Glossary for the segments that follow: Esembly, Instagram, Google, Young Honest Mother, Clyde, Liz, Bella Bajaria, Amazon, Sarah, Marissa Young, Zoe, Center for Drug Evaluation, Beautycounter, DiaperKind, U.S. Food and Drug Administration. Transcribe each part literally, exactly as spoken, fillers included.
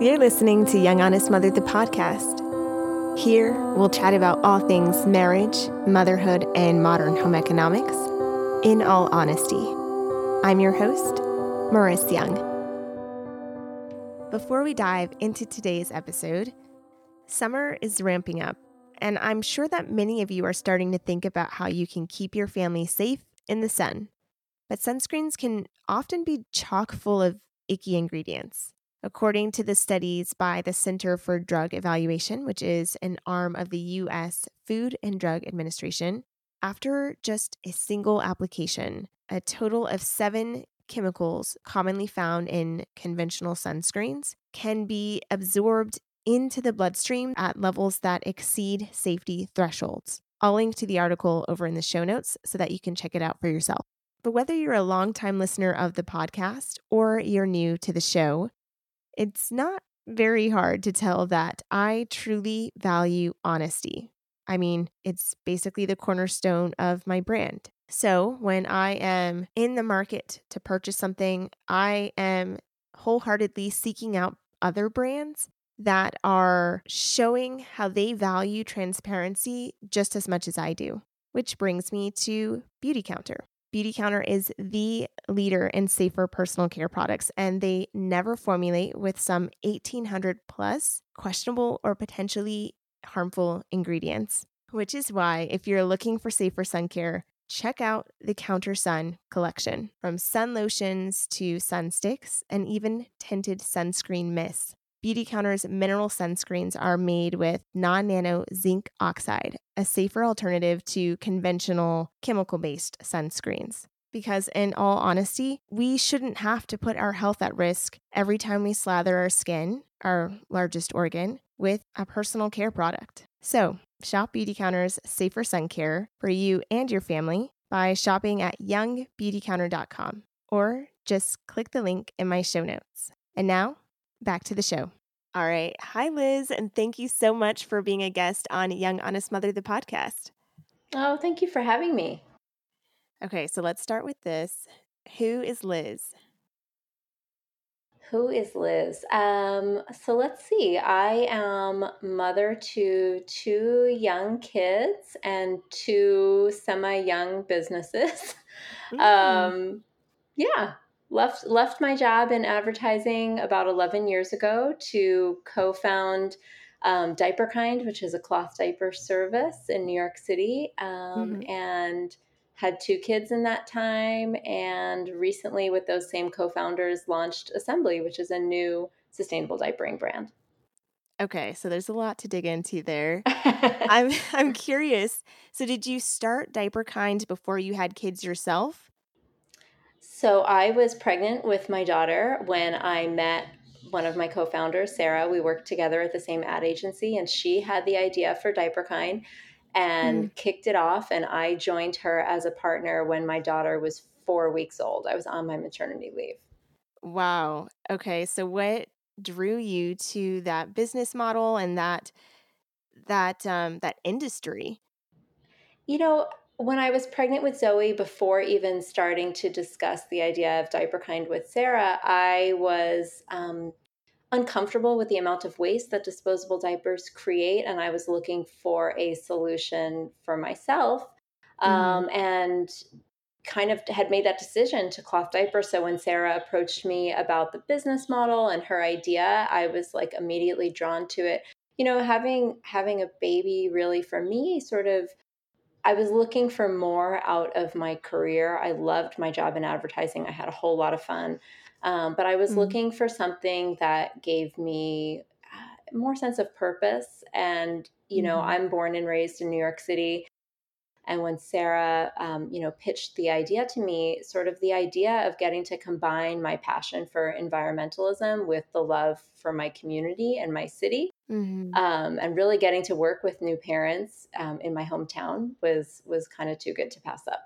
You're listening to Young Honest Mother, the podcast. Here, we'll chat about all things marriage, motherhood, and modern home economics in all honesty. I'm your host, Marissa Young. Before we dive into today's episode, summer is ramping up, and I'm sure that many of you are starting to think about how you can keep your family safe in the sun. But sunscreens can often be chock full of icky ingredients. According to the studies by the Center for Drug Evaluation, which is an arm of the U S Food and Drug Administration, after just a single application, a total of seven chemicals commonly found in conventional sunscreens can be absorbed into the bloodstream at levels that exceed safety thresholds. I'll link to the article over in the show notes so that you can check it out for yourself. But whether you're a longtime listener of the podcast or you're new to the show, it's not very hard to tell that I truly value honesty. I mean, it's basically the cornerstone of my brand. So when I am in the market to purchase something, I am wholeheartedly seeking out other brands that are showing how they value transparency just as much as I do, which brings me to Beautycounter. Beautycounter is the leader in safer personal care products, and they never formulate with some eighteen hundred plus questionable or potentially harmful ingredients, which is why if you're looking for safer sun care, check out the Counter Sun collection, from sun lotions to sun sticks and even tinted sunscreen mists. Beautycounter's mineral sunscreens are made with non-nano zinc oxide, a safer alternative to conventional chemical-based sunscreens. Because in all honesty, we shouldn't have to put our health at risk every time we slather our skin, our largest organ, with a personal care product. So shop Beautycounter's safer sun care for you and your family by shopping at young beauty counter dot com or just click the link in my show notes. And now, back to the show. All right. Hi, Liz, and thank you so much for being a guest on Young Honest Mother, the podcast. Oh, thank you for having me. Okay, so let's start with this. Who is Liz? Who is Liz? Um, so let's see. I am mother to two young kids and two semi-young businesses. Mm. Um, yeah. Left left my job in advertising about eleven years ago to co-found um, DiaperKind, which is a cloth diaper service in New York City, um, mm-hmm. and had two kids in that time. And recently, with those same co-founders, launched Esembly, which is a new sustainable diapering brand. Okay, so there's a lot to dig into there. I'm I'm curious. So, did you start DiaperKind before you had kids yourself? So I was pregnant with my daughter when I met one of my co-founders, Sarah. We worked together at the same ad agency, and she had the idea for DiaperKind and mm. kicked it off, and I joined her as a partner when my daughter was four weeks old. I was on my maternity leave. Wow. Okay. So what drew you to that business model and that that um, that industry? You know, when I was pregnant with Zoe, before even starting to discuss the idea of DiaperKind with Sarah, I was um, uncomfortable with the amount of waste that disposable diapers create, and I was looking for a solution for myself, um, mm-hmm. and kind of had made that decision to cloth diaper. So when Sarah approached me about the business model and her idea, I was like immediately drawn to it. You know, having having a baby really for me sort of, I was looking for more out of my career. I loved my job in advertising. I had a whole lot of fun, um, but I was mm-hmm. looking for something that gave me more sense of purpose. And, you know, mm-hmm. I'm born and raised in New York City. And when Sarah, um, you know, pitched the idea to me, sort of the idea of getting to combine my passion for environmentalism with the love for my community and my city, mm-hmm. um, and really getting to work with new parents um, in my hometown was was kind of too good to pass up.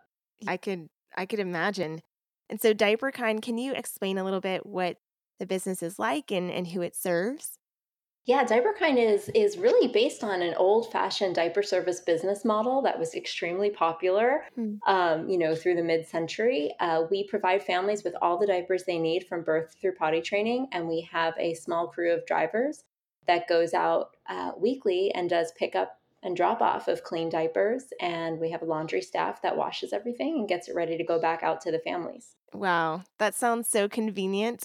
I could I could imagine. And so, DiaperKind, can you explain a little bit what the business is like and, and who it serves? Yeah, DiaperKind is is really based on an old-fashioned diaper service business model that was extremely popular, mm. um, you know, through the mid-century. Uh, we provide families with all the diapers they need from birth through potty training, and we have a small crew of drivers that goes out uh, weekly and does pickup and drop-off of clean diapers, and we have a laundry staff that washes everything and gets it ready to go back out to the families. Wow, that sounds so convenient.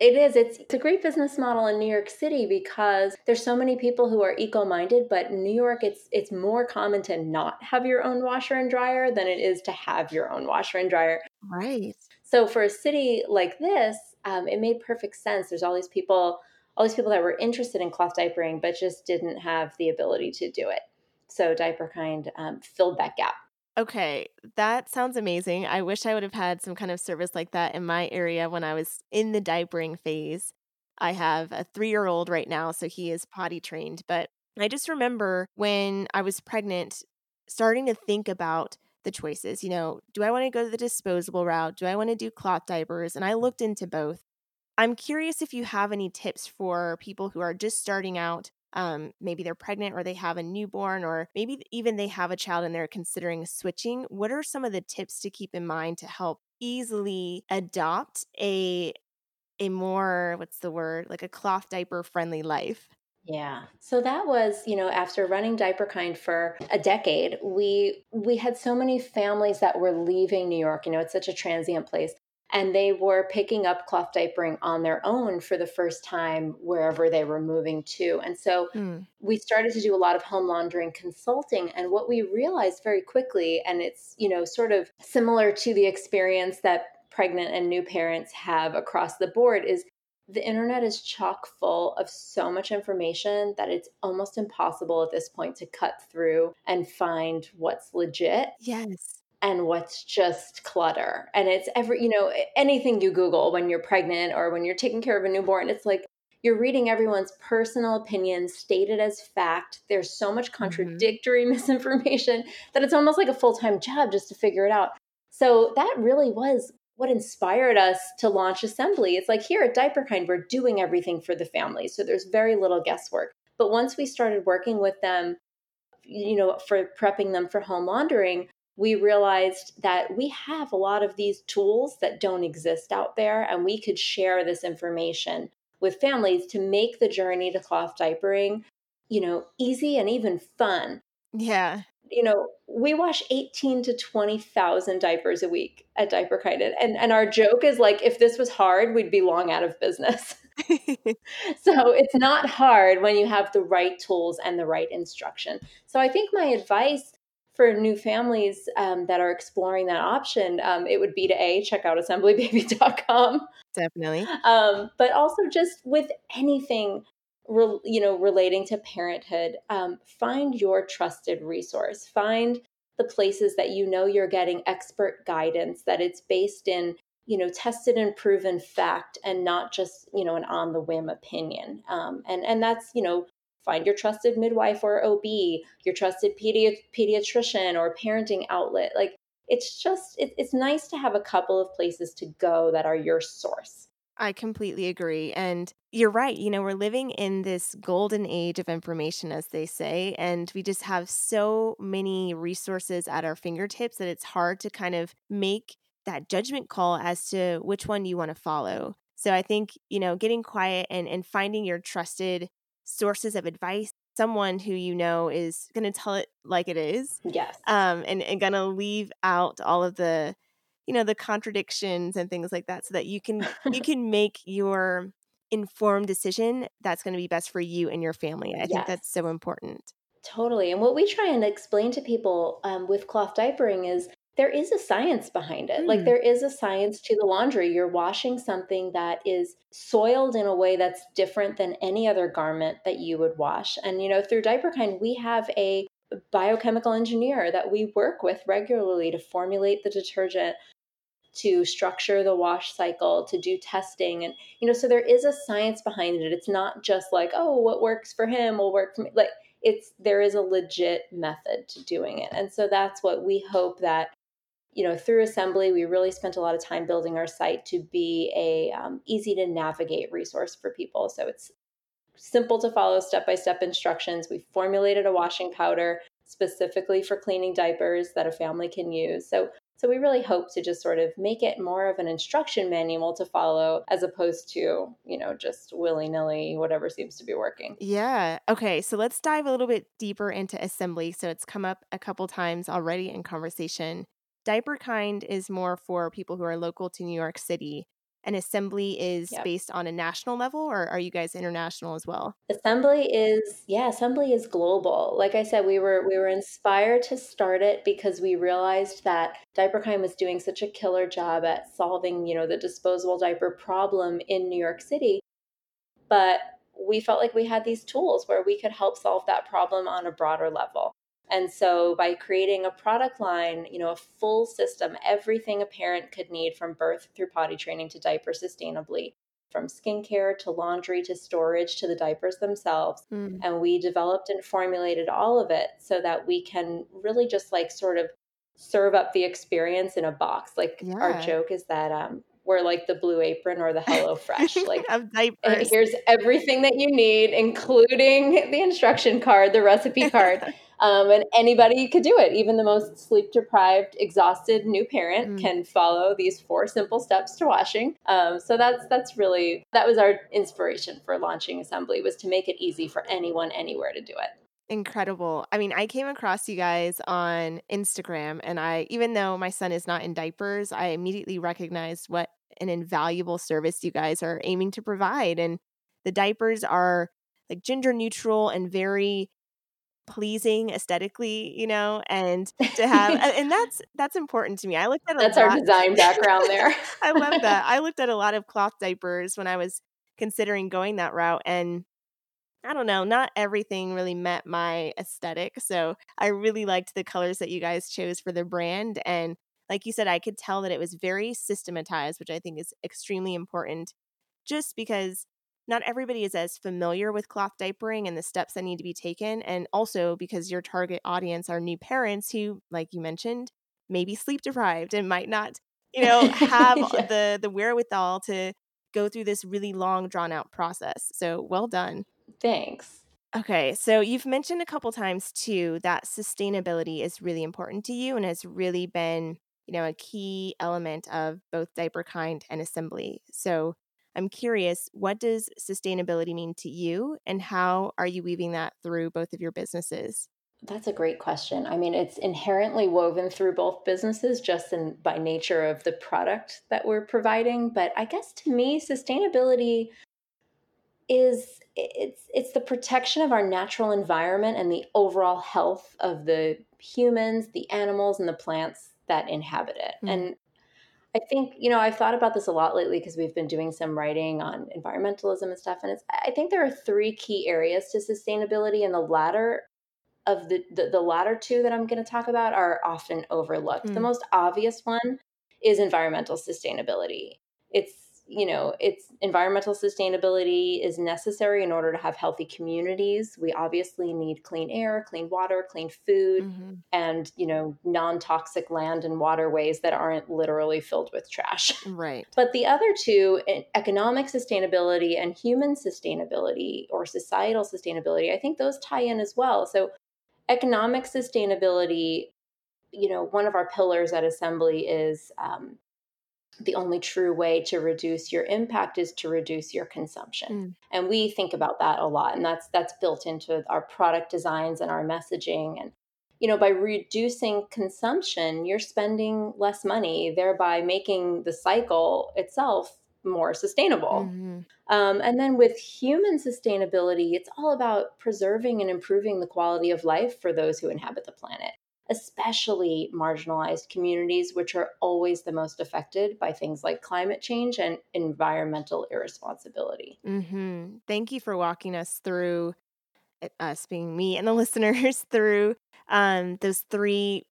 It is. It's, it's a great business model in New York City because there's so many people who are eco-minded, but in New York, it's it's more common to not have your own washer and dryer than it is to have your own washer and dryer. Right. So for a city like this, um, it made perfect sense. There's all these people, all these people that were interested in cloth diapering, but just didn't have the ability to do it. So DiaperKind um, filled that gap. Okay, that sounds amazing. I wish I would have had some kind of service like that in my area when I was in the diapering phase. I have a three-year-old right now, so he is potty trained. But I just remember when I was pregnant, starting to think about the choices. You know, do I want to go to the disposable route? Do I want to do cloth diapers? And I looked into both. I'm curious if you have any tips for people who are just starting out. Um, maybe they're pregnant or they have a newborn or maybe even they have a child and they're considering switching. What are some of the tips to keep in mind to help easily adopt a a more, what's the word, like a cloth diaper friendly life? Yeah. So that was, you know, after running DiaperKind for a decade, we we had so many families that were leaving New York. You know, it's such a transient place. And they were picking up cloth diapering on their own for the first time wherever they were moving to. And so mm. we started to do a lot of home laundry and consulting. And what we realized very quickly, and it's, you know, sort of similar to the experience that pregnant and new parents have across the board, is the internet is chock full of so much information that it's almost impossible at this point to cut through and find what's legit. Yes. And what's just clutter. And it's every, you know, anything you Google when you're pregnant or when you're taking care of a newborn, it's like you're reading everyone's personal opinion stated as fact. There's so much contradictory mm-hmm. misinformation that it's almost like a full-time job just to figure it out. So that really was what inspired us to launch Esembly. It's like here at DiaperKind, we're doing everything for the family. So there's very little guesswork. But once we started working with them, you know, for prepping them for home laundering, we realized that we have a lot of these tools that don't exist out there, and we could share this information with families to make the journey to cloth diapering, you know, easy and even fun. Yeah. You know, we wash eighteen to twenty thousand diapers a week at DiaperKind. And, and our joke is like, if this was hard, we'd be long out of business. So it's not hard when you have the right tools and the right instruction. So I think my advice for new families um, that are exploring that option, um, it would be to A, check out assembly baby dot com. Definitely. Um, but also just with anything, re- you know, relating to parenthood, um, find your trusted resource. Find the places that you know you're getting expert guidance, that it's based in, you know, tested and proven fact and not just, you know, an on the whim opinion. Um, and, and that's, you know, find your trusted midwife or O B, your trusted pedi- pediatrician or parenting outlet. Like it's just, it, it's nice to have a couple of places to go that are your source. I completely agree. And you're right. You know, we're living in this golden age of information, as they say, and we just have so many resources at our fingertips that it's hard to kind of make that judgment call as to which one you want to follow. So I think, you know, getting quiet and, and finding your trusted sources of advice, someone who you know is going to tell it like it is. Yes. Um, and, and going to leave out all of the, you know, the contradictions and things like that so that you can, you can make your informed decision that's going to be best for you and your family. I yes. think that's so important. Totally. And what we try and explain to people um, with cloth diapering is there is a science behind it. Mm. Like there is a science to the laundry. You're washing something that is soiled in a way that's different than any other garment that you would wash. And, you know, through DiaperKind, we have a biochemical engineer that we work with regularly to formulate the detergent, to structure the wash cycle, to do testing. And, you know, so there is a science behind it. It's not just like, oh, what works for him will work for me. Like it's, there is a legit method to doing it. And so that's what we hope that, you know, through Esembly, we really spent a lot of time building our site to be a um, easy to navigate resource for people. So it's simple to follow step-by-step instructions. We formulated a washing powder specifically for cleaning diapers that a family can use. So, so we really hope to just sort of make it more of an instruction manual to follow as opposed to, you know, just willy-nilly, whatever seems to be working. Yeah. Okay. So let's dive a little bit deeper into Esembly. So it's come up a couple times already in conversation. DiaperKind is more for people who are local to New York City. And Esembly is yep. based on a national level, or are you guys international as well? Esembly is, yeah, Esembly is global. Like I said, we were we were inspired to start it because we realized that DiaperKind was doing such a killer job at solving, you know, the disposable diaper problem in New York City. But we felt like we had these tools where we could help solve that problem on a broader level. And so by creating a product line, you know, a full system, everything a parent could need from birth through potty training to diaper sustainably, from skincare to laundry to storage to the diapers themselves. Mm. And we developed and formulated all of it so that we can really just like sort of serve up the experience in a box. Like yeah. our joke is that um, we're like the Blue Apron or the Hello Fresh. Like of diapers. Here's everything that you need, including the instruction card, the recipe card. Um, and anybody could do it. Even the most sleep-deprived, exhausted new parent mm. can follow these four simple steps to washing. Um, so that's that's really, that was our inspiration for launching Esembly, was to make it easy for anyone anywhere to do it. Incredible. I mean, I came across you guys on Instagram, and I, even though my son is not in diapers, I immediately recognized what an invaluable service you guys are aiming to provide. And the diapers are like gender neutral and very pleasing aesthetically, you know, and to have, and that's, that's important to me. I looked at a that's lot, our design background there. I love that. I looked at a lot of cloth diapers when I was considering going that route, and I don't know, not everything really met my aesthetic. So I really liked the colors that you guys chose for the brand. And like you said, I could tell that it was very systematized, which I think is extremely important just because not everybody is as familiar with cloth diapering and the steps that need to be taken, and also because your target audience are new parents who, like you mentioned, may be sleep deprived and might not, you know, have yeah. the the wherewithal to go through this really long, drawn out process. So well done. Thanks. Okay, so you've mentioned a couple times too that sustainability is really important to you and has really been, you know, a key element of both DiaperKind and Esembly. So I'm curious, what does sustainability mean to you, and how are you weaving that through both of your businesses? That's a great question. I mean, it's inherently woven through both businesses just in by nature of the product that we're providing. But I guess to me, sustainability is it's it's the protection of our natural environment and the overall health of the humans, the animals, and the plants that inhabit it. Mm-hmm. And I think, you know, I've thought about this a lot lately because we've been doing some writing on environmentalism and stuff. And it's, I think there are three key areas to sustainability, and the latter of the, the, the latter two that I'm going to talk about are often overlooked. Mm. The most obvious one is environmental sustainability. It's, you know, it's environmental sustainability is necessary in order to have healthy communities. We obviously need clean air, clean water, clean food, mm-hmm. and, you know, non-toxic land and waterways that aren't literally filled with trash. Right. But the other two, economic sustainability and human sustainability or societal sustainability, I think those tie in as well. So economic sustainability, you know, one of our pillars at Esembly is, um, the only true way to reduce your impact is to reduce your consumption. Mm. And we think about that a lot. And that's that's built into our product designs and our messaging. And, you know, by reducing consumption, you're spending less money, thereby making the cycle itself more sustainable. Mm-hmm. Um, and then with human sustainability, it's all about preserving and improving the quality of life for those who inhabit the planet, especially marginalized communities, which are always the most affected by things like climate change and environmental irresponsibility. Mm-hmm. Thank you for walking us through, us being me and the listeners, through um, those three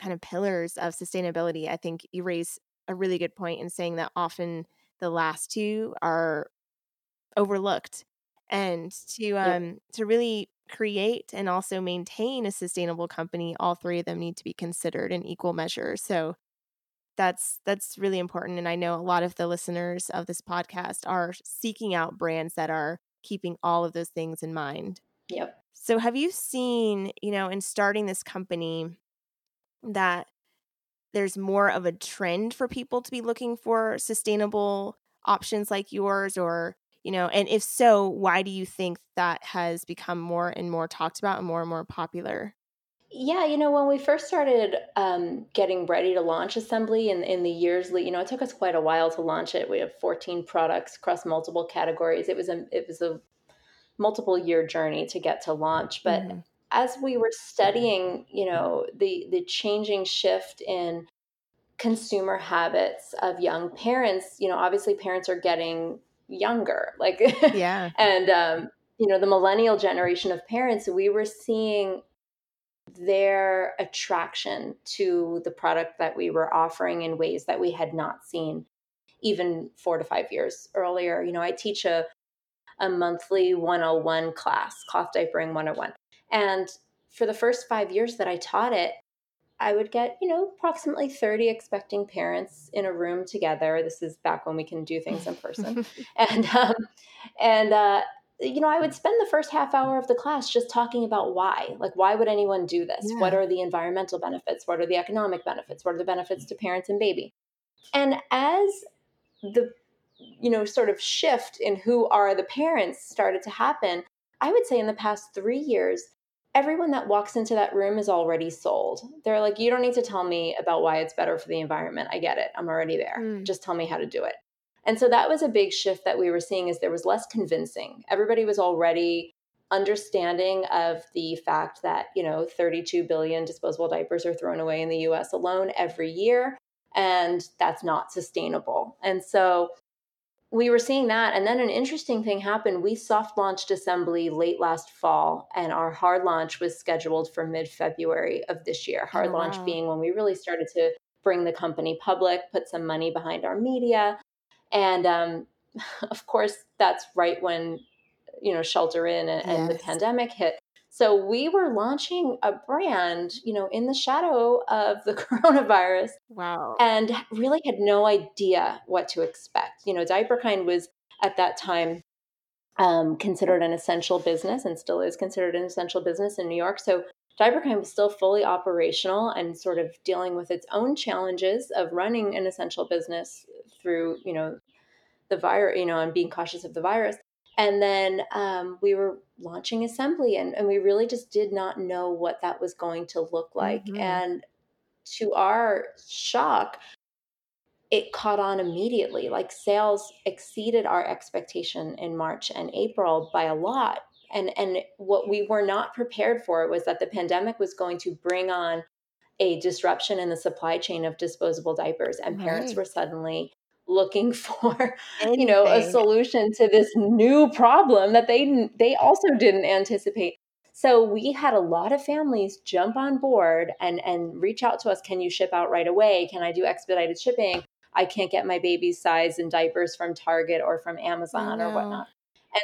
kind of pillars of sustainability. I think you raise a really good point in saying that often the last two are overlooked. And to um, yep. to really create and also maintain a sustainable company, all three of them need to be considered in equal measure. So that's that's really important. And I know a lot of the listeners of this podcast are seeking out brands that are keeping all of those things in mind. Yep. So have you seen, you know, in starting this company that there's more of a trend for people to be looking for sustainable options like yours, or, you know, and if so, why do you think that has become more and more talked about and more and more popular? Yeah, you know, when we first started um, getting ready to launch Esembly in, in the years, you know, it took us quite a while to launch it. We have fourteen products across multiple categories. It was a, it was a multiple year journey to get to launch. But mm-hmm. as we were studying, you know, the the changing shift in consumer habits of young parents, you know, obviously parents are getting younger, like, yeah, and, um, you know, the millennial generation of parents, we were seeing their attraction to the product that we were offering in ways that we had not seen even four to five years earlier. You know, I teach a, a monthly one oh one class, Cloth Diapering one oh one. And for the first five years that I taught it, I would get, you know, approximately thirty expecting parents in a room together. This is back when we can do things in person. and, um, and, uh, you know, I would spend the first half hour of the class just talking about why, like, why would anyone do this? Yeah. What are the environmental benefits? What are the economic benefits? What are the benefits to parents and baby? And as the, you know, sort of shift in who are the parents started to happen, I would say in the past three years, everyone that walks into that room is already sold. They're like, you don't need to tell me about why it's better for the environment. I get it. I'm already there. Mm. Just tell me how to do it. And so that was a big shift that we were seeing, is there was less convincing. Everybody was already understanding of the fact that, you know, thirty-two billion disposable diapers are thrown away in the U S alone every year, and that's not sustainable. And so we were seeing that. And then an interesting thing happened. We soft launched Esembly late last fall, and our hard launch was scheduled for mid-February of this year. Hard oh, launch wow. being when we really started to bring the company public, put some money behind our media. And, um, of course, that's right when, you know, shelter in and, yes. and the pandemic hit. So we were launching a brand, you know, in the shadow of the coronavirus. Wow. And really had no idea what to expect. You know, DiaperKind was at that time um, considered an essential business, and still is considered an essential business in New York. So DiaperKind was still fully operational and sort of dealing with its own challenges of running an essential business through, you know, the virus, you know, and being cautious of the virus. And then um, we were launching Esembly, and, and we really just did not know what that was going to look like. Mm-hmm. And to our shock, it caught on immediately. Like, sales exceeded our expectation in March and April by a lot. And and what we were not prepared for was that the pandemic was going to bring on a disruption in the supply chain of disposable diapers, and right. parents were suddenly looking for, Anything. you know, a solution to this new problem that they they also didn't anticipate. So we had a lot of families jump on board and and reach out to us. Can you ship out right away? Can I do expedited shipping? I can't get my baby's size in diapers from Target or from Amazon oh, no. or whatnot.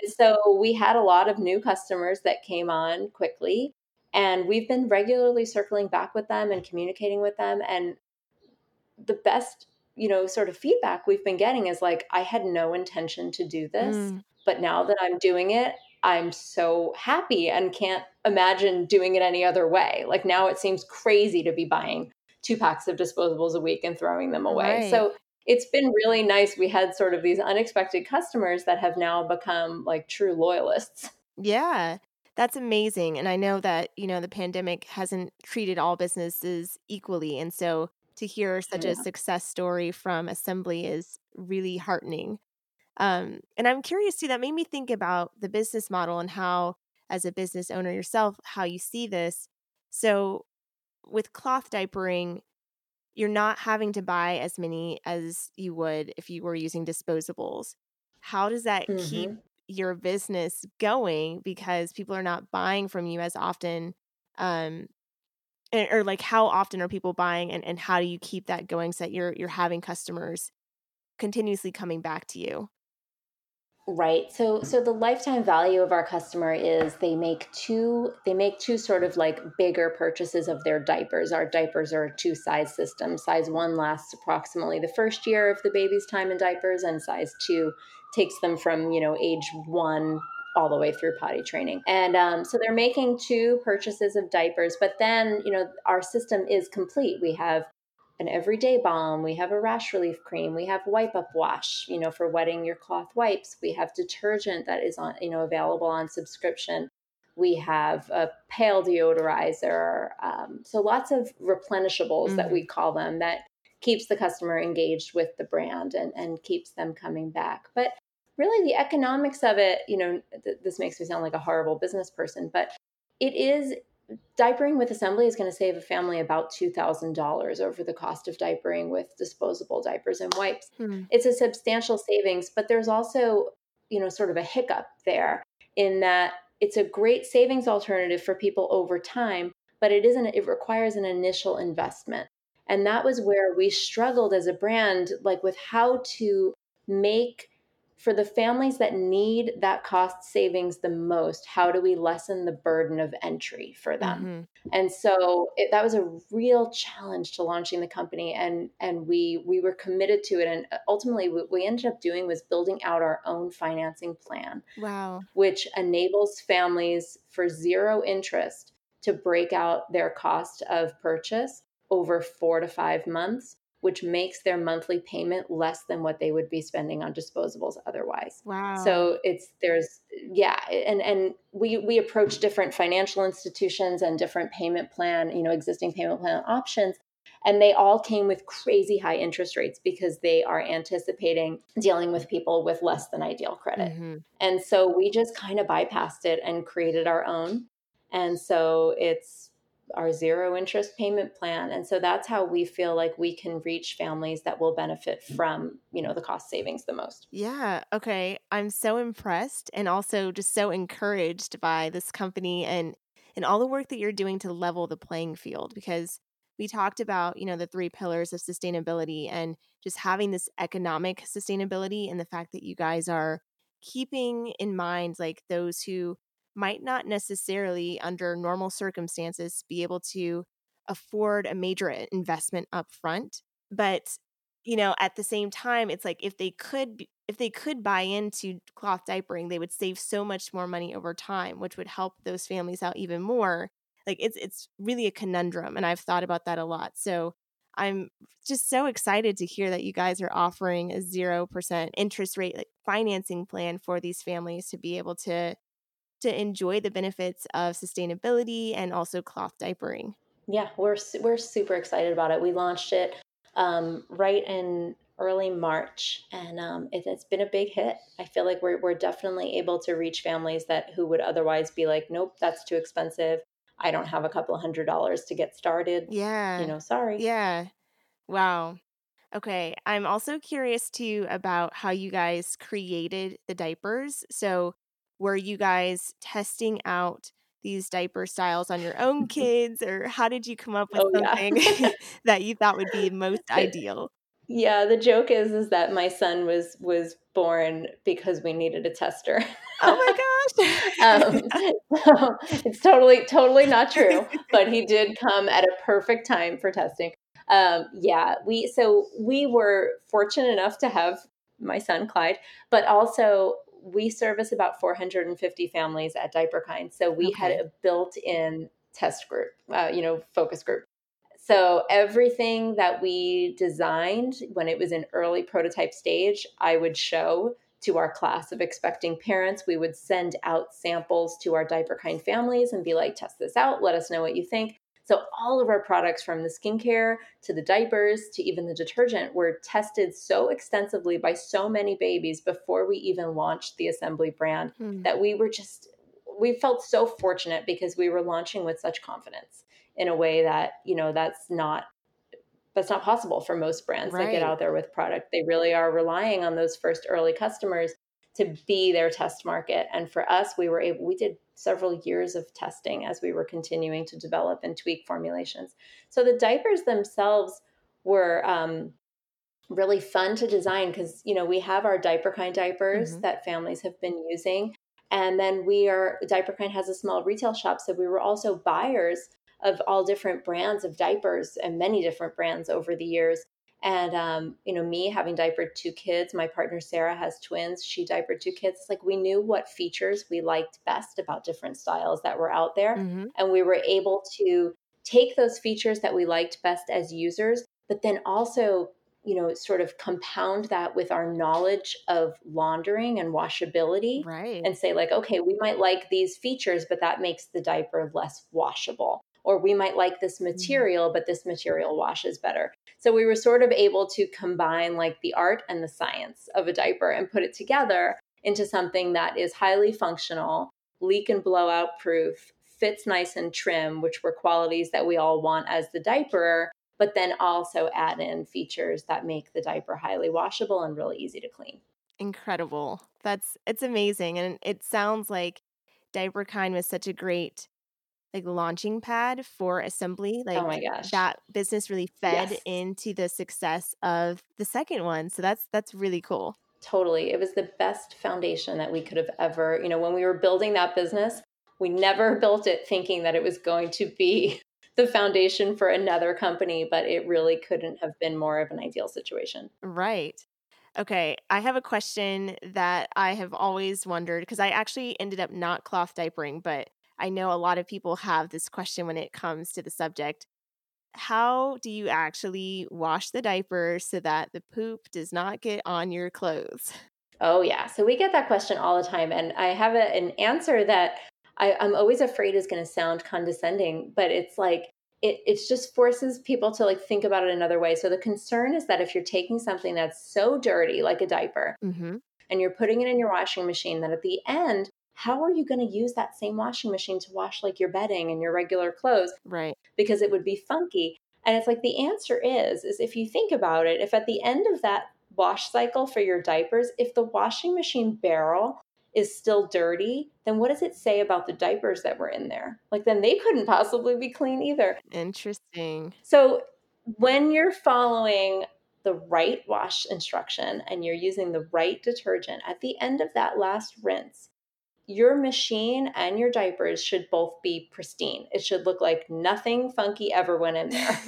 And so we had a lot of new customers that came on quickly, and we've been regularly circling back with them and communicating with them. And the best, you know, sort of feedback we've been getting is like, I had no intention to do this, mm. but now that I'm doing it, I'm so happy and can't imagine doing it any other way. Like, now it seems crazy to be buying two packs of disposables a week and throwing them away. Right. So it's been really nice. We had sort of these unexpected customers that have now become like true loyalists. Yeah, that's amazing. And I know that, you know, the pandemic hasn't treated all businesses equally. And so to hear such yeah. a success story from Esembly is really heartening. Um, and I'm curious too, that made me think about the business model and how, as a business owner yourself, how you see this. So with cloth diapering, you're not having to buy as many as you would if you were using disposables. How does that mm-hmm. keep your business going? Because people are not buying from you as often. Um, and, or like, how often are people buying, and, and how do you keep that going so that you're, you're having customers continuously coming back to you? Right. So, so the lifetime value of our customer is they make two, they make two sort of like bigger purchases of their diapers. Our diapers are a two size system. Size one lasts approximately the first year of the baby's time in diapers, and size two takes them from, you know, age one all the way through potty training. And um, so they're making two purchases of diapers, but then, you know, our system is complete. We have an everyday balm. We have a rash relief cream. We have wipe up wash, you know, for wetting your cloth wipes. We have detergent that is on, you know, available on subscription. We have a pail deodorizer. Um, so lots of replenishables mm-hmm. that we call them that keeps the customer engaged with the brand and, and keeps them coming back. But really the economics of it, you know, th- this makes me sound like a horrible business person, but it is diapering with Esembly is going to save a family about two thousand dollars over the cost of diapering with disposable diapers and wipes. Mm. It's a substantial savings, but there's also, you know, sort of a hiccup there in that it's a great savings alternative for people over time, but it isn't, it requires an initial investment. And that was where we struggled as a brand, like with how to make for the families that need that cost savings the most, how do we lessen the burden of entry for them? Mm-hmm. And so it, that was a real challenge to launching the company. And, and we, we were committed to it. And ultimately what we ended up doing was building out our own financing plan, wow, which enables families for zero interest to break out their cost of purchase over four to five months, which makes their monthly payment less than what they would be spending on disposables otherwise. Wow. So it's, there's, yeah. And, and we, we approach different financial institutions and different payment plan, you know, existing payment plan options. And they all came with crazy high interest rates because they are anticipating dealing with people with less than ideal credit. Mm-hmm. And so we just kind of bypassed it and created our own. And so it's our zero interest payment plan. And so that's how we feel like we can reach families that will benefit from, you know, the cost savings the most. Yeah. Okay. I'm so impressed and also just so encouraged by this company and, and all the work that you're doing to level the playing field, because we talked about, you know, the three pillars of sustainability and just having this economic sustainability and the fact that you guys are keeping in mind, like, those who might not necessarily under normal circumstances be able to afford a major investment up front. But, you know, at the same time, it's like if they could if they could buy into cloth diapering, they would save so much more money over time, which would help those families out even more. Like it's it's really a conundrum. And I've thought about that a lot. So I'm just so excited to hear that you guys are offering a zero percent interest rate, like, financing plan for these families to be able to to enjoy the benefits of sustainability and also cloth diapering. Yeah, we're we're super excited about it. We launched it um, right in early March, and um, it, it's been a big hit. I feel like we're we're definitely able to reach families that who would otherwise be like, nope, that's too expensive. I don't have a couple of hundred dollars to get started. Yeah, you know, sorry. Yeah, wow. Okay, I'm also curious too about how you guys created the diapers. So, were you guys testing out these diaper styles on your own kids, or how did you come up with oh, something yeah. that you thought would be most ideal? Yeah, the joke is is that my son was was born because we needed a tester. Oh my gosh! um, so it's totally totally not true, but he did come at a perfect time for testing. Um, yeah, we so we were fortunate enough to have my son Clyde, but also we service about four hundred fifty families at DiaperKind. So we okay. had a built-in test group, uh, you know, focus group. So everything that we designed when it was in early prototype stage, I would show to our class of expecting parents. We would send out samples to our DiaperKind families and be like, test this out. Let us know what you think. So all of our products, from the skincare to the diapers to even the detergent, were tested so extensively by so many babies before we even launched the Esembly brand mm. that we were just, we felt so fortunate because we were launching with such confidence in a way that, you know, that's not, that's not possible for most brands right. that get out there with product. They really are relying on those first early customers to be their test market. And for us, we were able, we did several years of testing as we were continuing to develop and tweak formulations. So the diapers themselves were um, really fun to design because, you know, we have our DiaperKind diapers mm-hmm. that families have been using. And then we are, DiaperKind has a small retail shop. So we were also buyers of all different brands of diapers and many different brands over the years. And, um, you know, me having diapered two kids, my partner Sarah has twins. She diapered two kids. It's like we knew what features we liked best about different styles that were out there. Mm-hmm. And we were able to take those features that we liked best as users, but then also, you know, sort of compound that with our knowledge of laundering and washability, right? And say like, okay, we might like these features, but that makes the diaper less washable. Or we might like this material, but this material washes better. So we were sort of able to combine like the art and the science of a diaper and put it together into something that is highly functional, leak and blowout proof, fits nice and trim, which were qualities that we all want as the diaperer, but then also add in features that make the diaper highly washable and really easy to clean. Incredible. That's, it's amazing. And it sounds like DiaperKind was such a great like launching pad for Esembly. Like, oh my gosh, that business really fed yes. into the success of the second one. So that's, that's really cool. Totally. It was the best foundation that we could have ever, you know, when we were building that business, we never built it thinking that it was going to be the foundation for another company, but it really couldn't have been more of an ideal situation. Right. Okay, I have a question that I have always wondered, because I actually ended up not cloth diapering, but I know a lot of people have this question when it comes to the subject. How do you actually wash the diaper so that the poop does not get on your clothes? Oh, yeah. So we get that question all the time. And I have a, an answer that I, I'm always afraid is going to sound condescending, but it's like, it, it just forces people to like think about it another way. So the concern is that if you're taking something that's so dirty, like a diaper, mm-hmm. and you're putting it in your washing machine, that at the end, how are you going to use that same washing machine to wash like your bedding and your regular clothes? Right. Because it would be funky. And it's like, the answer is, is if you think about it, if at the end of that wash cycle for your diapers, if the washing machine barrel is still dirty, then what does it say about the diapers that were in there? Like, then they couldn't possibly be clean either. Interesting. So when you're following the right wash instruction and you're using the right detergent, at the end of that last rinse, your machine and your diapers should both be pristine. It should look like nothing funky ever went in there.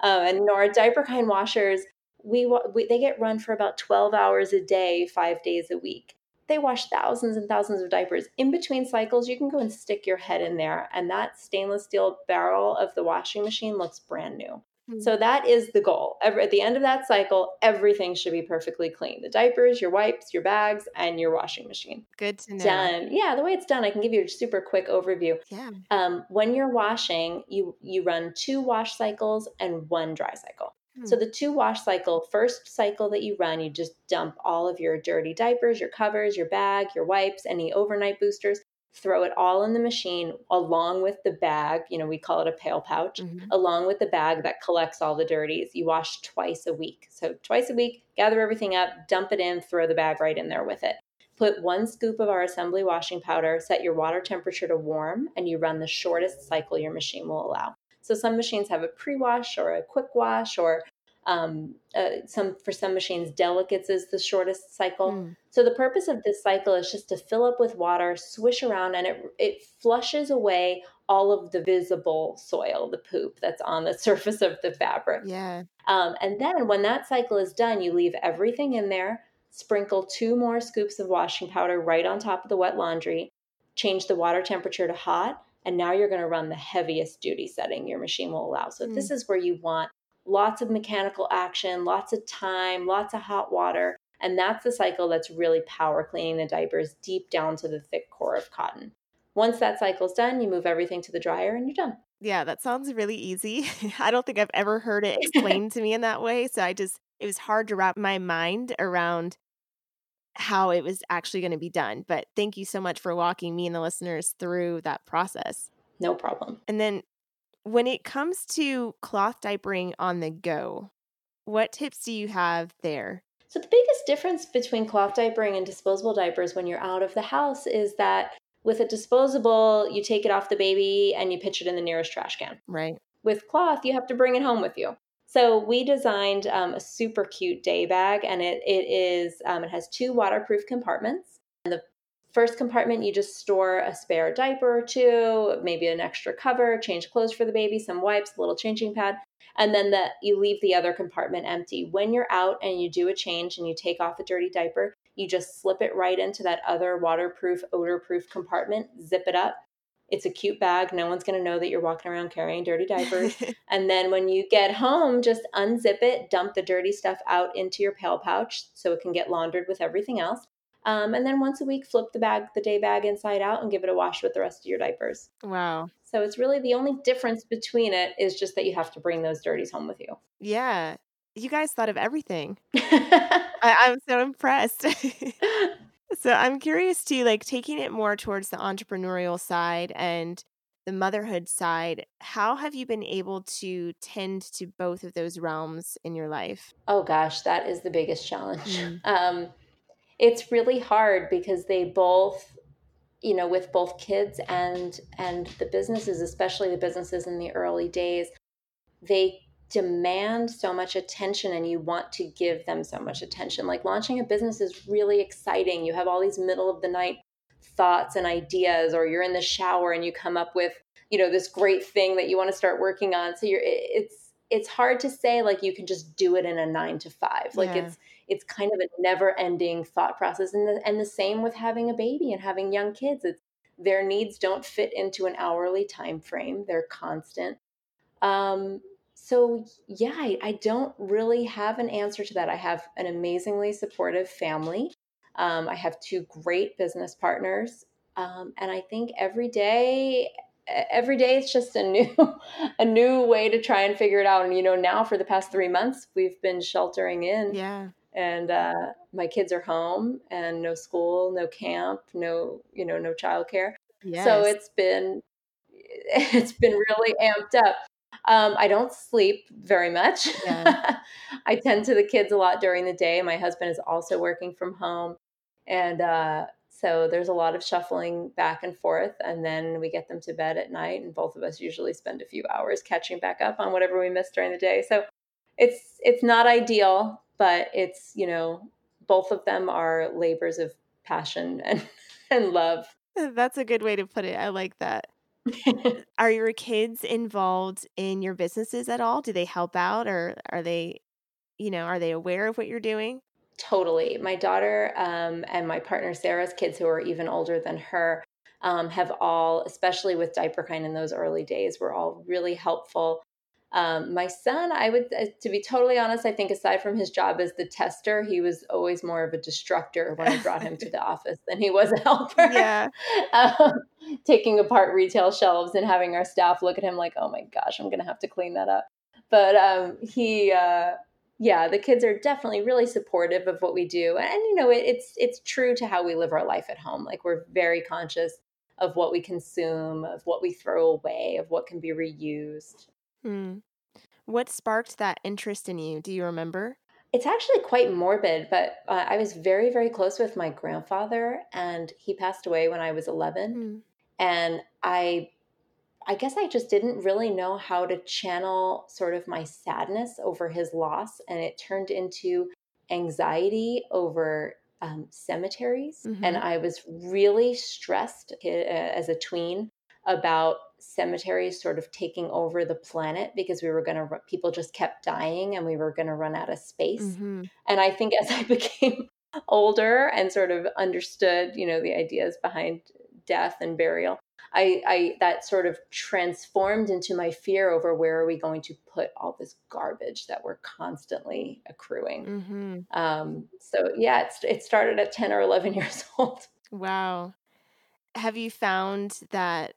um, and our DiaperKind washers, we, we they get run for about twelve hours a day, five days a week. They wash thousands and thousands of diapers. In between cycles, you can go and stick your head in there, and that stainless steel barrel of the washing machine looks brand new. Mm-hmm. So that is the goal. Every, at the end of that cycle, everything should be perfectly clean. The diapers, your wipes, your bags, and your washing machine. Good to know. Done. Yeah, the way it's done, I can give you a super quick overview. Yeah. Um, when you're washing, you, you run two wash cycles and one dry cycle. So the two wash cycle, first cycle that you run, you just dump all of your dirty diapers, your covers, your bag, your wipes, any overnight boosters, throw it all in the machine along with the bag. You know, we call it a pail pouch, mm-hmm. along with the bag that collects all the dirties. You wash twice a week. So twice a week, gather everything up, dump it in, throw the bag right in there with it. Put one scoop of our Esembly washing powder, set your water temperature to warm, and you run the shortest cycle your machine will allow. So some machines have a pre-wash or a quick wash, or um, uh, some for some machines, delicates is the shortest cycle. Mm. So the purpose of this cycle is just to fill up with water, swish around, and it it flushes away all of the visible soil, the poop that's on the surface of the fabric. Yeah. Um, and then when that cycle is done, you leave everything in there, sprinkle two more scoops of washing powder right on top of the wet laundry, change the water temperature to hot, and now you're going to run the heaviest duty setting your machine will allow. So mm. this is where you want lots of mechanical action, lots of time, lots of hot water. And that's the cycle that's really power cleaning the diapers deep down to the thick core of cotton. Once that cycle's done, you move everything to the dryer and you're done. Yeah, that sounds really easy. I don't think I've ever heard it explained to me in that way. So I just, it was hard to wrap my mind around how it was actually going to be done. But thank you so much for walking me and the listeners through that process. No problem. And then when it comes to cloth diapering on the go, what tips do you have there? So the biggest difference between cloth diapering and disposable diapers when you're out of the house is that with a disposable, you take it off the baby and you pitch it in the nearest trash can. Right. With cloth, you have to bring it home with you. So we designed um, a super cute day bag, and it it is um, it has two waterproof compartments. And the first compartment, you just store a spare diaper or two, maybe an extra cover, change clothes for the baby, some wipes, a little changing pad. and then that you leave the other compartment empty. When you're out and you do a change and you take off the dirty diaper, you just slip it right into that other waterproof, odor-proof compartment, zip it up. It's a cute bag. No one's going to know that you're walking around carrying dirty diapers. And then when you get home, just unzip it, dump the dirty stuff out into your pail pouch so it can get laundered with everything else. Um, and then once a week, flip the bag, the day bag inside out and give it a wash with the rest of your diapers. Wow. So it's really the only difference between it is just that you have to bring those dirties home with you. Yeah. You guys thought of everything. I, I'm so impressed. So I'm curious too, like taking it more towards the entrepreneurial side and the motherhood side, how have you been able to tend to both of those realms in your life? Oh gosh, that is the biggest challenge. Mm. Um, it's really hard because they both, you know, with both kids and, and the businesses, especially the businesses in the early days, they demand so much attention and you want to give them so much attention. Like launching a business is really exciting. You have all these middle of the night thoughts and ideas, or you're in the shower and you come up with, you know, this great thing that you want to start working on. So you're, it's, it's hard to say like you can just do it in a nine to five. Like yeah. it's, it's kind of a never ending thought process. And the, and the same with having a baby and having young kids. It's, their needs don't fit into an hourly time frame. They're constant. Um, So yeah, I, I don't really have an answer to that. I have an amazingly supportive family. Um, I have two great business partners. Um, and I think every day, every day it's just a new, a new way to try and figure it out. And, you know, now for the past three months, we've been sheltering in. Yeah. And uh, my kids are home and no school, no camp, no, you know, no childcare. Yes. So it's been, it's been really amped up. Um, I don't sleep very much. Yeah. I tend to the kids a lot during the day. My husband is also working from home. And uh, so there's a lot of shuffling back and forth. And then we get them to bed at night. And both of us usually spend a few hours catching back up on whatever we missed during the day. So it's it's not ideal, but it's, you know, both of them are labors of passion and, and love. That's a good way to put it. I like that. Are your kids involved in your businesses at all? Do they help out, or are they, you know, are they aware of what you're doing? Totally. My daughter um, and my partner Sarah's kids, who are even older than her, um, have all, especially with DiaperKind in those early days, were all really helpful. Um, my son, I would, uh, to be totally honest, I think aside from his job as the tester, he was always more of a destructor when I brought him to the office than he was a helper. Yeah. um, taking apart retail shelves and having our staff look at him like, oh my gosh, I'm going to have to clean that up. But, um, he, uh, yeah, the kids are definitely really supportive of what we do. And, you know, it, it's, it's true to how we live our life at home. Like we're very conscious of what we consume, of what we throw away, of what can be reused. Hmm. What sparked that interest in you? Do you remember? It's actually quite morbid, but uh, I was very, very close with my grandfather, and he passed away when I was eleven. Hmm. And I, I guess I just didn't really know how to channel sort of my sadness over his loss, and it turned into anxiety over um, cemeteries. Mm-hmm. And I was really stressed uh, as a tween about cemeteries sort of taking over the planet because we were going to, people just kept dying and we were going to run out of space. Mm-hmm. And I think as I became older and sort of understood, you know, the ideas behind death and burial, I, I, that sort of transformed into my fear over where are we going to put all this garbage that we're constantly accruing. Mm-hmm. Um, so yeah, it's, it started at ten or eleven years old. Wow. Have you found that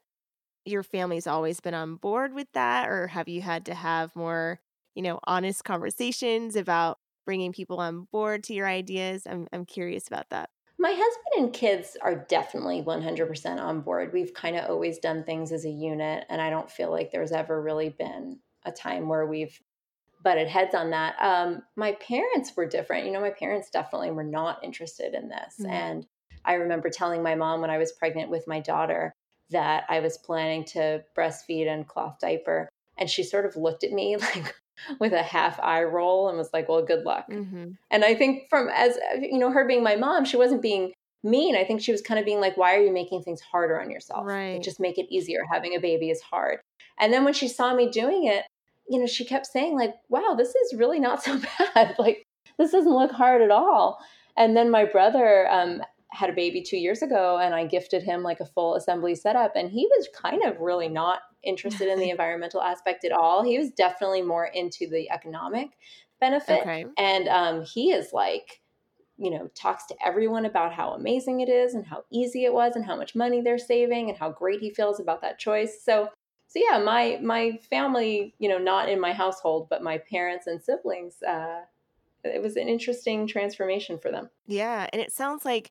your family's always been on board with that, or have you had to have more, you know, honest conversations about bringing people on board to your ideas? I'm I'm curious about that. My husband and kids are definitely one hundred percent on board. We've kind of always done things as a unit, and I don't feel like there's ever really been a time where we've butted heads on that. Um, my parents were different. You know, my parents definitely were not interested in this. Mm-hmm. And I remember telling my mom when I was pregnant with my daughter that I was planning to breastfeed and cloth diaper. And she sort of looked at me like with a half eye roll and was like, well, good luck. Mm-hmm. And I think from, as you know, her being my mom, she wasn't being mean. I think she was kind of being like, why are you making things harder on yourself? Right. Just make it easier. Having a baby is hard. And then when she saw me doing it, you know, she kept saying like, wow, this is really not so bad. Like, this doesn't look hard at all. And then my brother um, had a baby two years ago, and I gifted him like a full Esembly setup. And he was kind of really not interested in the environmental aspect at all. He was definitely more into the economic benefit. Okay. And um, he is like, you know, talks to everyone about how amazing it is and how easy it was and how much money they're saving and how great he feels about that choice. So, so yeah, my, my family, you know, not in my household, but my parents and siblings, uh, it was an interesting transformation for them. Yeah. And it sounds like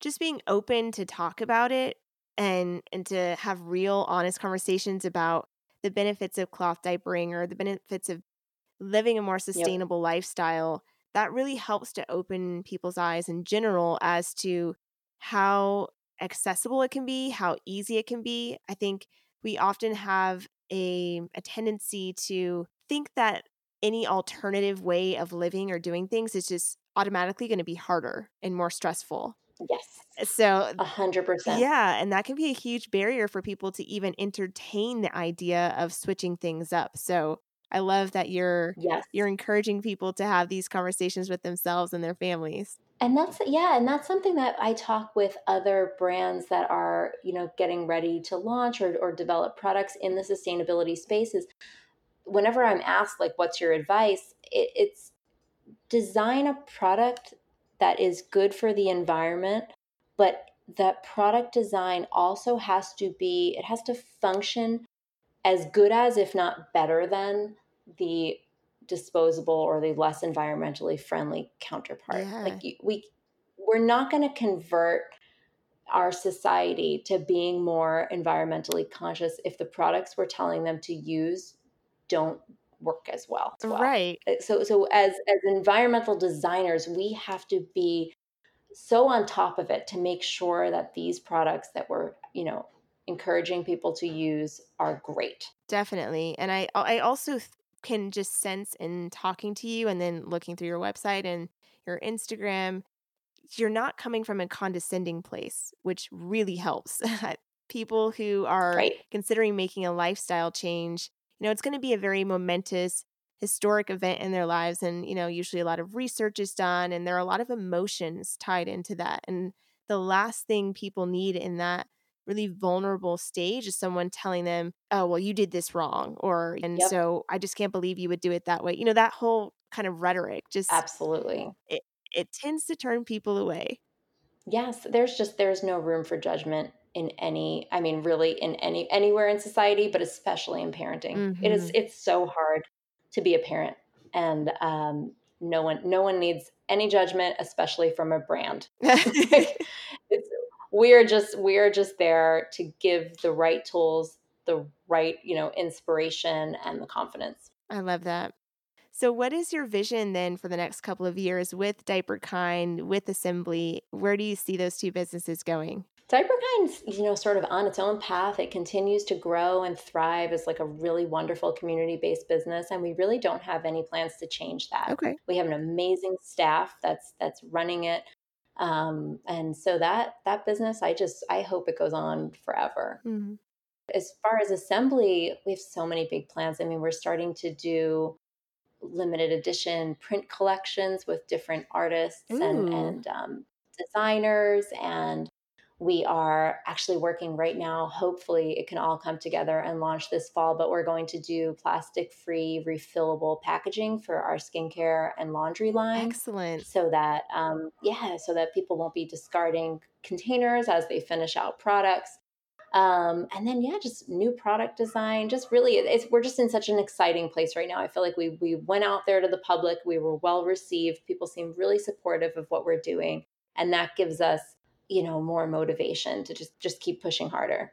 just being open to talk about it and, and to have real honest conversations about the benefits of cloth diapering or the benefits of living a more sustainable yep. lifestyle, that really helps to open people's eyes in general as to how accessible it can be, how easy it can be. I think we often have a, a tendency to think that any alternative way of living or doing things is just automatically going to be harder and more stressful. Yes. So a hundred percent. Yeah. And that can be a huge barrier for people to even entertain the idea of switching things up. So I love that you're yes. you're encouraging people to have these conversations with themselves and their families. And that's yeah, and that's something that I talk with other brands that are, you know, getting ready to launch or or develop products in the sustainability spaces. Whenever I'm asked like, what's your advice? It, it's design a product that is good for the environment, but that product design also has to be, it has to function as good as, if not better than, the disposable or the less environmentally friendly counterpart. Yeah. Like we, we're not going to convert our society to being more environmentally conscious if the products we're telling them to use don't work as well. As well. Right. So, so as, as environmental designers, we have to be so on top of it to make sure that these products that we're, you know, encouraging people to use are great. Definitely. And I, I also can just sense in talking to you and then looking through your website and your Instagram, you're not coming from a condescending place, which really helps. People who are right. considering making a lifestyle change, you know, it's going to be a very momentous, historic event in their lives. And, you know, usually a lot of research is done and there are a lot of emotions tied into that. And the last thing people need in that really vulnerable stage is someone telling them, oh, well, you did this wrong. Or, and yep. so I just can't believe you would do it that way. You know, that whole kind of rhetoric just absolutely, it, it tends to turn people away. Yes. There's just, there's no room for judgment in any, I mean, really in any, anywhere in society, but especially in parenting. Mm-hmm. It is, it's so hard to be a parent, and um, no one, no one needs any judgment, especially from a brand. it's, We're just we're just there to give the right tools, the right, you know, inspiration and the confidence. I love that. So what is your vision then for the next couple of years with DiaperKind, with Esembly? Where do you see those two businesses going? DiaperKind's, you know, sort of on its own path. It continues to grow and thrive as like a really wonderful community-based business, and we really don't have any plans to change that. Okay. We have an amazing staff that's that's running it. Um, and so that, that business, I just, I hope it goes on forever. Mm-hmm. As far as Esembly, we have so many big plans. I mean, we're starting to do limited edition print collections with different artists Ooh. and, and, um, designers. And we are actually working right now. Hopefully it can all come together and launch this fall, but we're going to do plastic-free refillable packaging for our skincare and laundry line. Excellent. So that, um, yeah, so that people won't be discarding containers as they finish out products. Um, and then, yeah, just new product design, just really, it's, we're just in such an exciting place right now. I feel like we, we went out there to the public. We were well received. People seem really supportive of what we're doing. And that gives us, you know, more motivation to just, just keep pushing harder.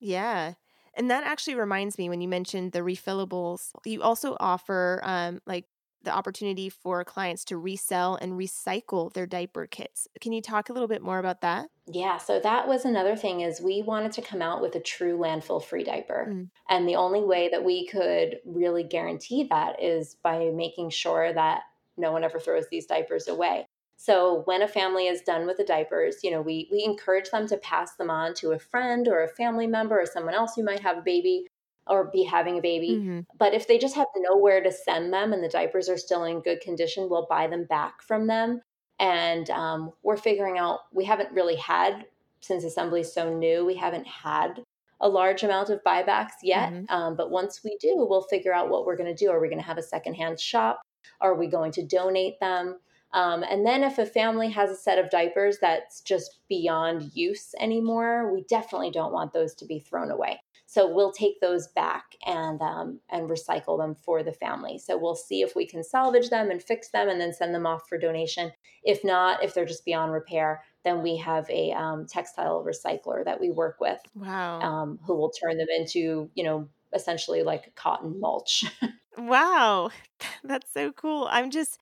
Yeah. And that actually reminds me, when you mentioned the refillables, you also offer um, like the opportunity for clients to resell and recycle their diaper kits. Can you talk a little bit more about that? Yeah. So that was another thing, is we wanted to come out with a true landfill-free diaper. Mm. And the only way that we could really guarantee that is by making sure that no one ever throws these diapers away. So when a family is done with the diapers, you know, we we encourage them to pass them on to a friend or a family member or someone else who might have a baby or be having a baby. Mm-hmm. But if they just have nowhere to send them and the diapers are still in good condition, we'll buy them back from them. And um, we're figuring out, we haven't really had, since Esembly is so new, we haven't had a large amount of buybacks yet. Mm-hmm. Um, but once we do, we'll figure out what we're going to do. Are we going to have a secondhand shop? Are we going to donate them? Um, and then if a family has a set of diapers that's just beyond use anymore, we definitely don't want those to be thrown away. So we'll take those back and um, and recycle them for the family. So we'll see if we can salvage them and fix them and then send them off for donation. If not, if they're just beyond repair, then we have a um, textile recycler that we work with. Wow. Um, who will turn them into, you know, essentially like cotton mulch. Wow. That's so cool. I'm just,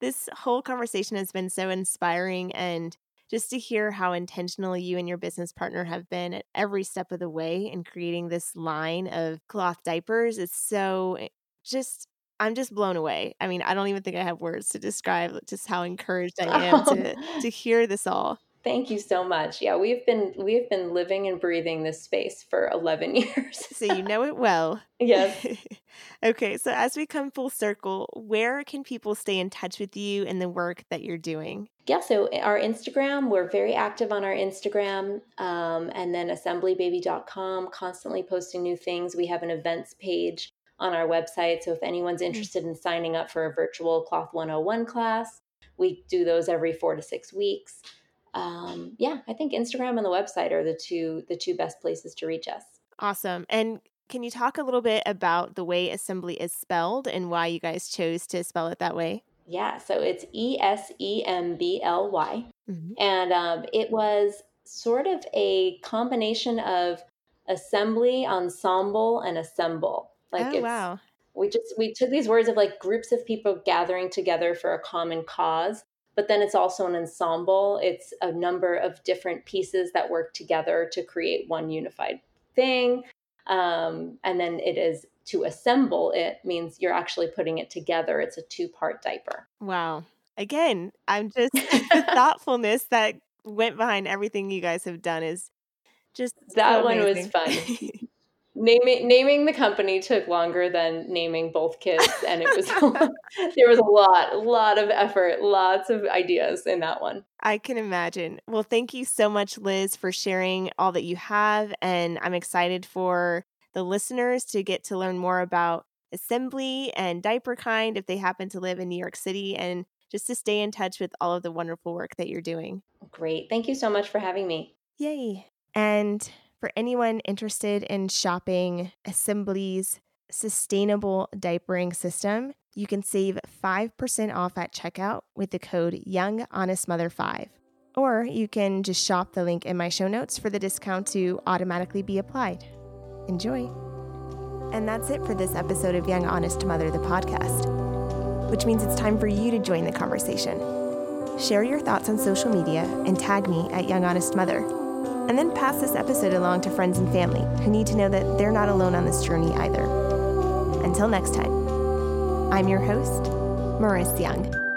this whole conversation has been so inspiring, and just to hear how intentional you and your business partner have been at every step of the way in creating this line of cloth diapers. It's so just, I'm just blown away. I mean, I don't even think I have words to describe just how encouraged I am oh. to, to hear this all. Thank you so much. Yeah, we've been we've been living and breathing this space for eleven years. So you know it well. Yes. Okay, so as we come full circle, where can people stay in touch with you and the work that you're doing? Yeah, so our Instagram, we're very active on our Instagram, um, and then assembly baby dot com, constantly posting new things. We have an events page on our website, so if anyone's interested in signing up for a virtual Cloth one oh one class, we do those every four to six weeks. Um, yeah, I think Instagram and the website are the two, the two best places to reach us. Awesome. And can you talk a little bit about the way Esembly is spelled and why you guys chose to spell it that way? Yeah. So it's E S E M B L Y. Mm-hmm. And, um, it was sort of a combination of assembly, ensemble, and assemble. Like, oh, it's, wow. we just, we took these words of like groups of people gathering together for a common cause. But then it's also an ensemble. It's a number of different pieces that work together to create one unified thing. Um, and then it is to assemble. It means you're actually putting it together. It's a two-part diaper. Wow. Again, I'm just the thoughtfulness that went behind everything you guys have done is just that so one amazing. Was fun. Naming, naming the company took longer than naming both kids, and it was there was a lot, a lot of effort, lots of ideas in that one. I can imagine. Well, thank you so much, Liz, for sharing all that you have, and I'm excited for the listeners to get to learn more about Esembly and DiaperKind if they happen to live in New York City, and just to stay in touch with all of the wonderful work that you're doing. Great. Thank you so much for having me. Yay. And for anyone interested in shopping Esembly's sustainable diapering system, you can save five percent off at checkout with the code Young Honest Mother five. Or you can just shop the link in my show notes for the discount to automatically be applied. Enjoy. And that's it for this episode of Young Honest Mother, the podcast, which means it's time for you to join the conversation. Share your thoughts on social media and tag me at Young Honest Mother. And then pass this episode along to friends and family who need to know that they're not alone on this journey either. Until next time, I'm your host, Marissa Young.